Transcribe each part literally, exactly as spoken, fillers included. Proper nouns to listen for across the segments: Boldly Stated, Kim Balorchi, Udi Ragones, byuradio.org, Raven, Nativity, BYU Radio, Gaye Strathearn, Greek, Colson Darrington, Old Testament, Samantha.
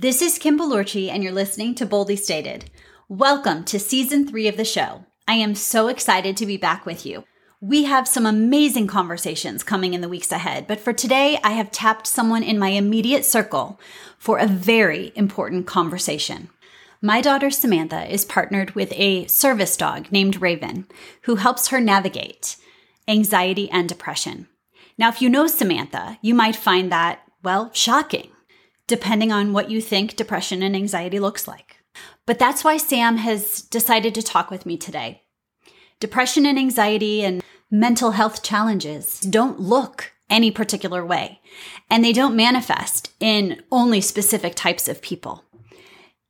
This is Kim Balorchi, and you're listening to Boldly Stated. Welcome to Season three of the show. I am so excited to be back with you. We have some amazing conversations coming in the weeks ahead, but for today, I have tapped someone in my immediate circle for a very important conversation. My daughter Samantha is partnered with a service dog named Raven, who helps her navigate anxiety and depression. Now, if you know Samantha, you might find that, well, shocking, depending on what you think depression and anxiety looks like. But that's why Sam has decided to talk with me today. Depression and anxiety and mental health challenges don't look any particular way, and they don't manifest in only specific types of people.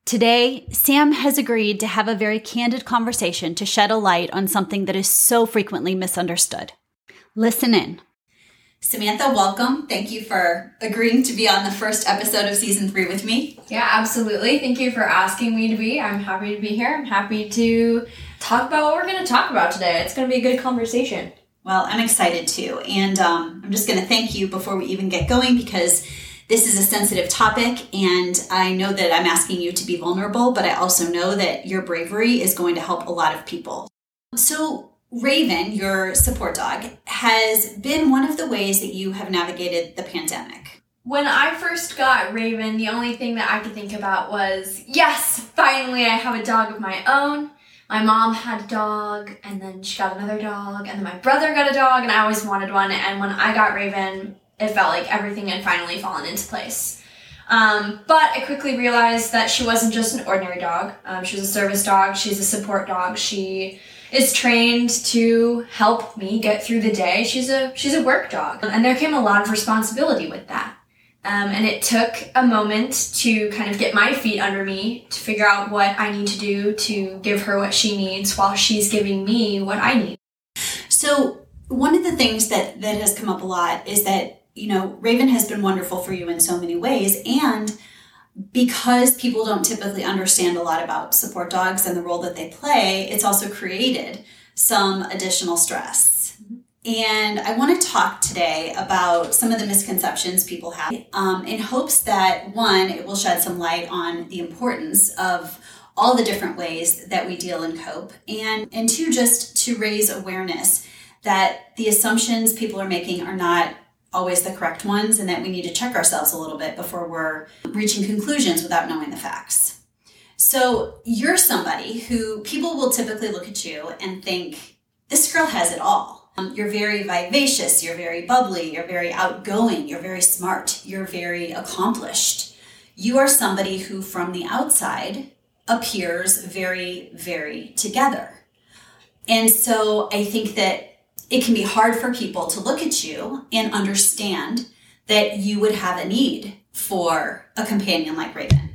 Today, Sam has agreed to have a very candid conversation to shed a light on something that is so frequently misunderstood. Listen in. Samantha, welcome. Thank you for agreeing to be on the first episode of Season three with me. Yeah, absolutely. Thank you for asking me to be. I'm happy to be here. I'm happy to talk about what we're going to talk about today. It's going to be a good conversation. Well, I'm excited too. And um, I'm just going to thank you before we even get going, because this is a sensitive topic, and I know that I'm asking you to be vulnerable, but I also know that your bravery is going to help a lot of people. So Raven, your support dog, has been one of the ways that you have navigated the pandemic. When I first got Raven, the only thing that I could think about was, yes, finally I have a dog of my own. My mom had a dog, and then she got another dog, and then my brother got a dog, and I always wanted one. And when I got Raven, it felt like everything had finally fallen into place. Um, but I quickly realized that she wasn't just an ordinary dog. Um, she was a service dog. She's a support dog. She is trained to help me get through the day. She's a she's a work dog. And there came a lot of responsibility with that. Um, and it took a moment to kind of get my feet under me to figure out what I need to do to give her what she needs while she's giving me what I need. So one of the things that, that has come up a lot is that, you know, Raven has been wonderful for you in so many ways. And because people don't typically understand a lot about support dogs and the role that they play, it's also created some additional stress. And I want to talk today about some of the misconceptions people have um, in hopes that, one, it will shed some light on the importance of all the different ways that we deal and cope, and, and two, just to raise awareness that the assumptions people are making are not always the correct ones, and that we need to check ourselves a little bit before we're reaching conclusions without knowing the facts. So you're somebody who people will typically look at you and think, this girl has it all. Um, you're very vivacious, you're very bubbly, you're very outgoing, you're very smart, you're very accomplished. You are somebody who from the outside appears very, very together. And so I think that it can be hard for people to look at you and understand that you would have a need for a companion like Raven.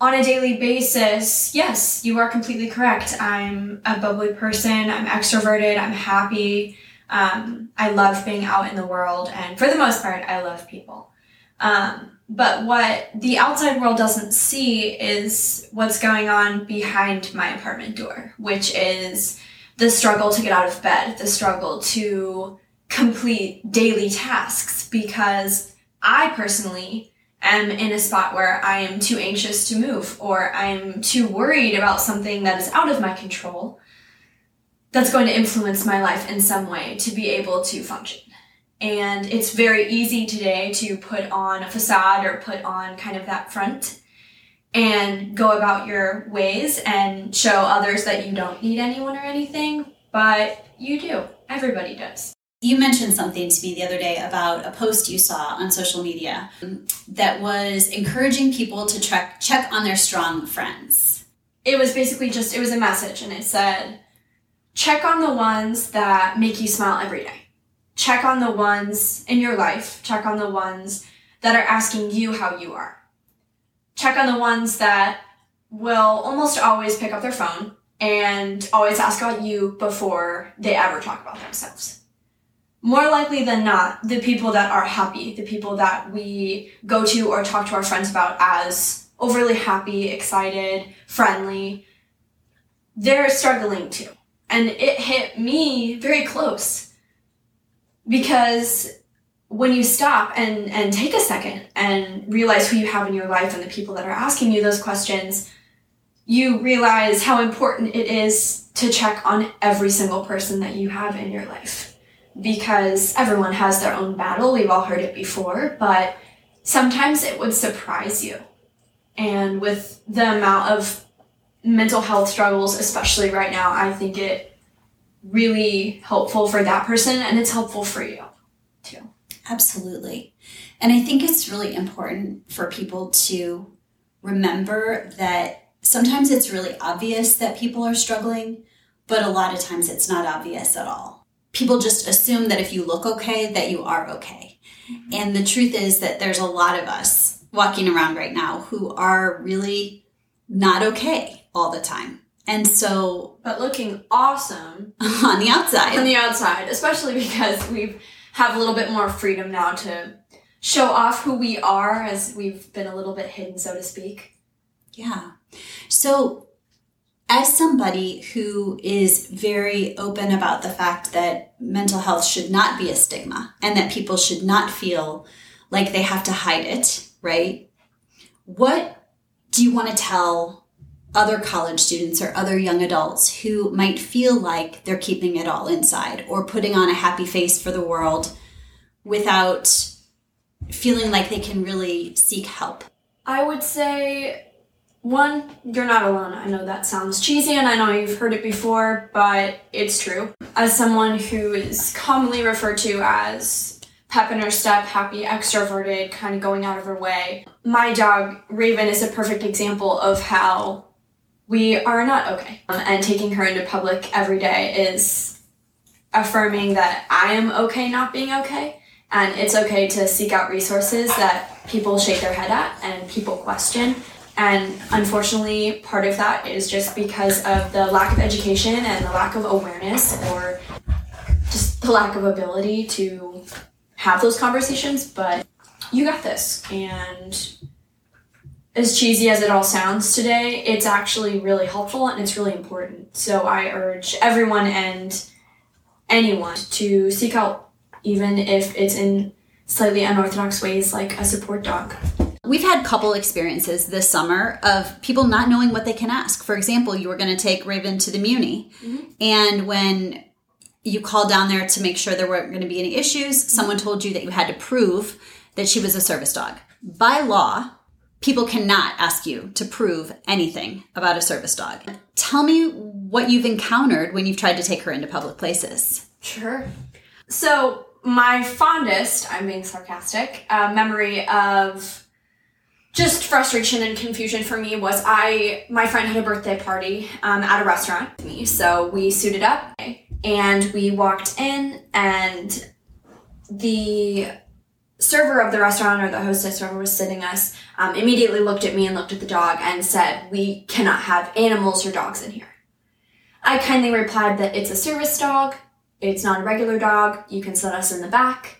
On a daily basis, yes, you are completely correct. I'm a bubbly person. I'm extroverted. I'm happy. Um, I love being out in the world. And for the most part, I love people. Um, but what the outside world doesn't see is what's going on behind my apartment door, which is the struggle to get out of bed, the struggle to complete daily tasks, because I personally am in a spot where I am too anxious to move, or I'm too worried about something that is out of my control that's going to influence my life in some way to be able to function. And it's very easy today to put on a facade or put on kind of that front and go about your ways and show others that you don't need anyone or anything, but you do. Everybody does. You mentioned something to me the other day about a post you saw on social media that was encouraging people to check, check on their strong friends. It was basically just, it was a message, and it said, check on the ones that make you smile every day. Check on the ones in your life. Check on the ones that are asking you how you are. Check on the ones that will almost always pick up their phone and always ask about you before they ever talk about themselves. More likely than not, the people that are happy, the people that we go to or talk to our friends about as overly happy, excited, friendly, they're struggling too. And it hit me very close, because when you stop and, and take a second and realize who you have in your life and the people that are asking you those questions, you realize how important it is to check on every single person that you have in your life, because everyone has their own battle. We've all heard it before, but sometimes it would surprise you. And with the amount of mental health struggles, especially right now, I think it really helpful for that person, and it's helpful for you too. Absolutely. And I think it's really important for people to remember that sometimes it's really obvious that people are struggling, but a lot of times it's not obvious at all. People just assume that if you look okay, that you are okay. Mm-hmm. And the truth is that there's a lot of us walking around right now who are really not okay all the time. And so... But looking awesome. On the outside. On the outside. Especially because we have a little bit more freedom now to show off who we are, as we've been a little bit hidden, so to speak. Yeah. So as somebody who is very open about the fact that mental health should not be a stigma and that people should not feel like they have to hide it, right? What do you want to tell other college students or other young adults who might feel like they're keeping it all inside or putting on a happy face for the world without feeling like they can really seek help? I would say, one, you're not alone. I know that sounds cheesy and I know you've heard it before, but it's true. As someone who is commonly referred to as pep in her step, happy, extroverted, kind of going out of her way, my dog, Raven, is a perfect example of how we are not okay. Um, and taking her into public every day is affirming that I am okay not being okay. And it's okay to seek out resources that people shake their head at and people question. And unfortunately, part of that is just because of the lack of education and the lack of awareness, or just the lack of ability to have those conversations. But you got this. And as cheesy as it all sounds today, it's actually really helpful and it's really important. So I urge everyone and anyone to seek help, even if it's in slightly unorthodox ways, like a support dog. We've had couple experiences this summer of people not knowing what they can ask. For example, you were going to take Raven to the Muni, mm-hmm. and when you called down there to make sure there weren't going to be any issues, mm-hmm. someone told you that you had to prove that she was a service dog. By law, people cannot ask you to prove anything about a service dog. Tell me what you've encountered when you've tried to take her into public places. Sure. So my fondest, I'm being sarcastic, uh, memory of just frustration and confusion for me was I, my friend had a birthday party um, at a restaurant with me. So we suited up and we walked in, and the server of the restaurant, or the hostess, whoever was sitting us, um, immediately looked at me and looked at the dog and said, "We cannot have animals or dogs in here." I kindly replied that it's a service dog. It's not a regular dog. You can set us in the back.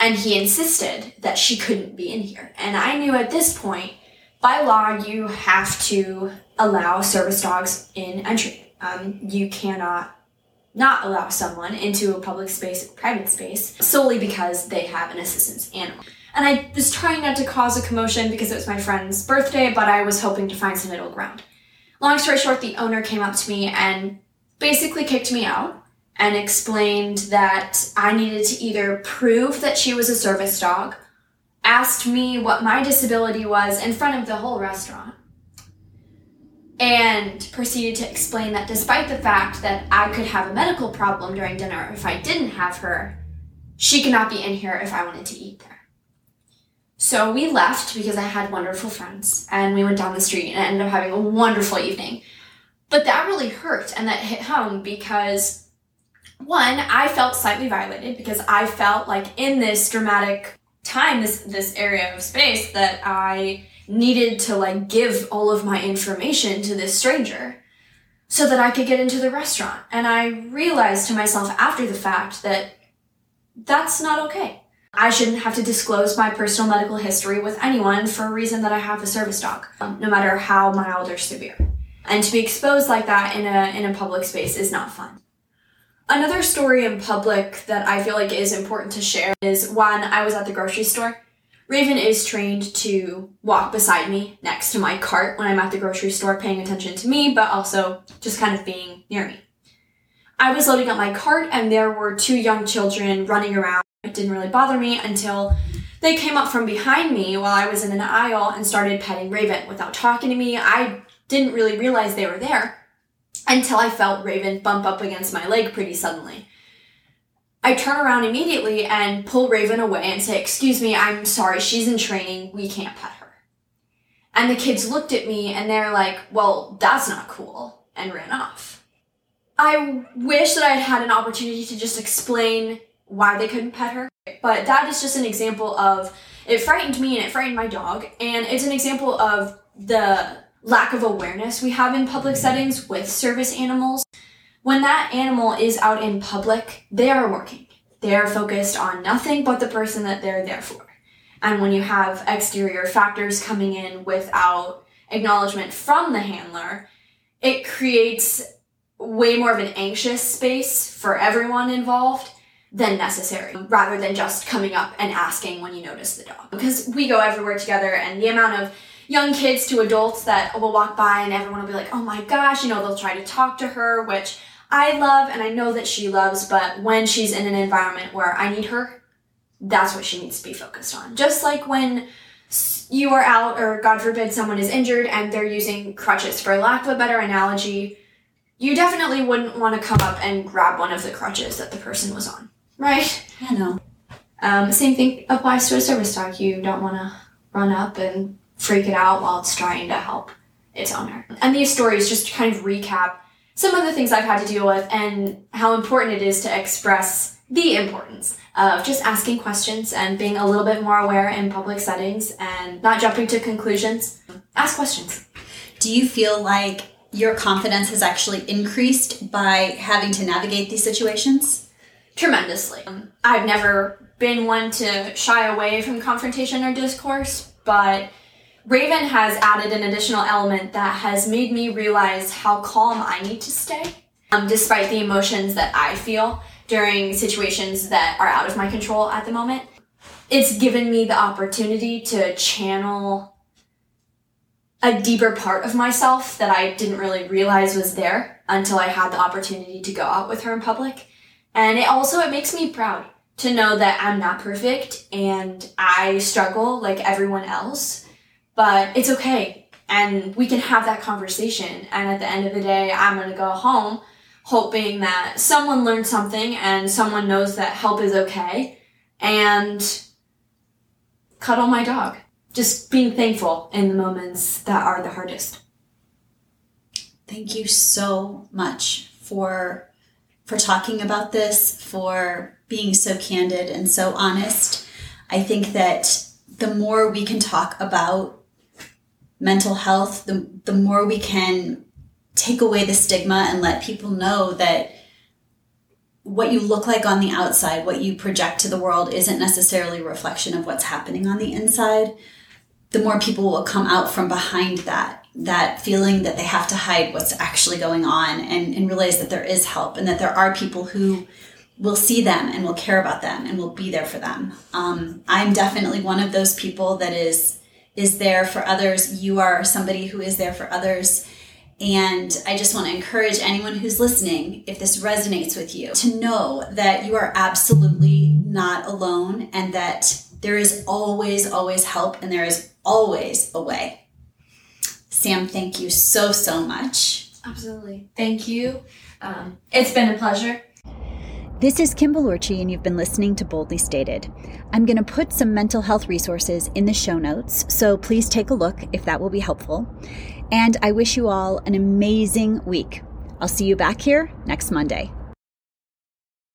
And he insisted that she couldn't be in here. And I knew at this point, by law, you have to allow service dogs in entry. Um, you cannot not allow someone into a public space, private space, solely because they have an assistance animal. And I was trying not to cause a commotion because it was my friend's birthday, but I was hoping to find some middle ground. Long story short, the owner came up to me and basically kicked me out and explained that I needed to either prove that she was a service dog, asked me what my disability was in front of the whole restaurant, and proceeded to explain that despite the fact that I could have a medical problem during dinner if I didn't have her, she could not be in here if I wanted to eat there. So we left because I had wonderful friends, and we went down the street and I ended up having a wonderful evening. But that really hurt, and that hit home because, one, I felt slightly violated because I felt like in this dramatic time, this, this area of space, that I needed to like give all of my information to this stranger so that I could get into the restaurant. And I realized to myself after the fact that that's not okay. I shouldn't have to disclose my personal medical history with anyone for a reason that I have a service dog, no matter how mild or severe. And to be exposed like that in a in a public space is not fun. Another story in public that I feel like is important to share is when I was at the grocery store. Raven is trained to walk beside me next to my cart when I'm at the grocery store, paying attention to me, but also just kind of being near me. I was loading up my cart and there were two young children running around. It didn't really bother me until they came up from behind me while I was in an aisle and started petting Raven without talking to me. I didn't really realize they were there until I felt Raven bump up against my leg pretty suddenly. I turn around immediately and pull Raven away and say, "Excuse me, I'm sorry, she's in training, we can't pet her." And the kids looked at me and they're like, "Well, that's not cool," and ran off. I wish that I had had an opportunity to just explain why they couldn't pet her, but that is just an example of, it frightened me and it frightened my dog, and it's an example of the lack of awareness we have in public settings with service animals. When that animal is out in public, they are working. They are focused on nothing but the person that they're there for. And when you have exterior factors coming in without acknowledgement from the handler, it creates way more of an anxious space for everyone involved than necessary, rather than just coming up and asking when you notice the dog. Because we go everywhere together, and the amount of young kids to adults that will walk by and everyone will be like, "Oh my gosh," you know, they'll try to talk to her, which I love and I know that she loves, but when she's in an environment where I need her, that's what she needs to be focused on. Just like when you are out or, God forbid, someone is injured and they're using crutches, for lack of a better analogy, you definitely wouldn't want to come up and grab one of the crutches that the person was on, right? I know. Um, same thing applies to a service dog. You don't want to run up and freak it out while it's trying to help its owner. And these stories just kind of recap some of the things I've had to deal with and how important it is to express the importance of just asking questions and being a little bit more aware in public settings and not jumping to conclusions. Ask questions. Do you feel like your confidence has actually increased by having to navigate these situations? Tremendously. Um, I've never been one to shy away from confrontation or discourse, but Raven has added an additional element that has made me realize how calm I need to stay, um, despite the emotions that I feel during situations that are out of my control at the moment. It's given me the opportunity to channel a deeper part of myself that I didn't really realize was there until I had the opportunity to go out with her in public. And it also, it makes me proud to know that I'm not perfect and I struggle like everyone else. But it's okay, and we can have that conversation, and at the end of the day, I'm going to go home hoping that someone learned something and someone knows that help is okay, and cuddle my dog. Just being thankful in the moments that are the hardest. Thank you so much for, for talking about this, for being so candid and so honest. I think that the more we can talk about mental health, the, the more we can take away the stigma and let people know that what you look like on the outside, what you project to the world, isn't necessarily a reflection of what's happening on the inside. The more people will come out from behind that, that feeling that they have to hide what's actually going on and, and realize that there is help and that there are people who will see them and will care about them and will be there for them. Um, I'm definitely one of those people that is is there for others. You are somebody who is there for others. And I just want to encourage anyone who's listening, if this resonates with you, to know that you are absolutely not alone and that there is always, always help and there is always a way. Sam, thank you so, so much. Absolutely. Thank you. Um, it's been a pleasure. This is Kim Balorchi, and you've been listening to Boldly Stated. I'm going to put some mental health resources in the show notes, so please take a look if that will be helpful. And I wish you all an amazing week. I'll see you back here next Monday.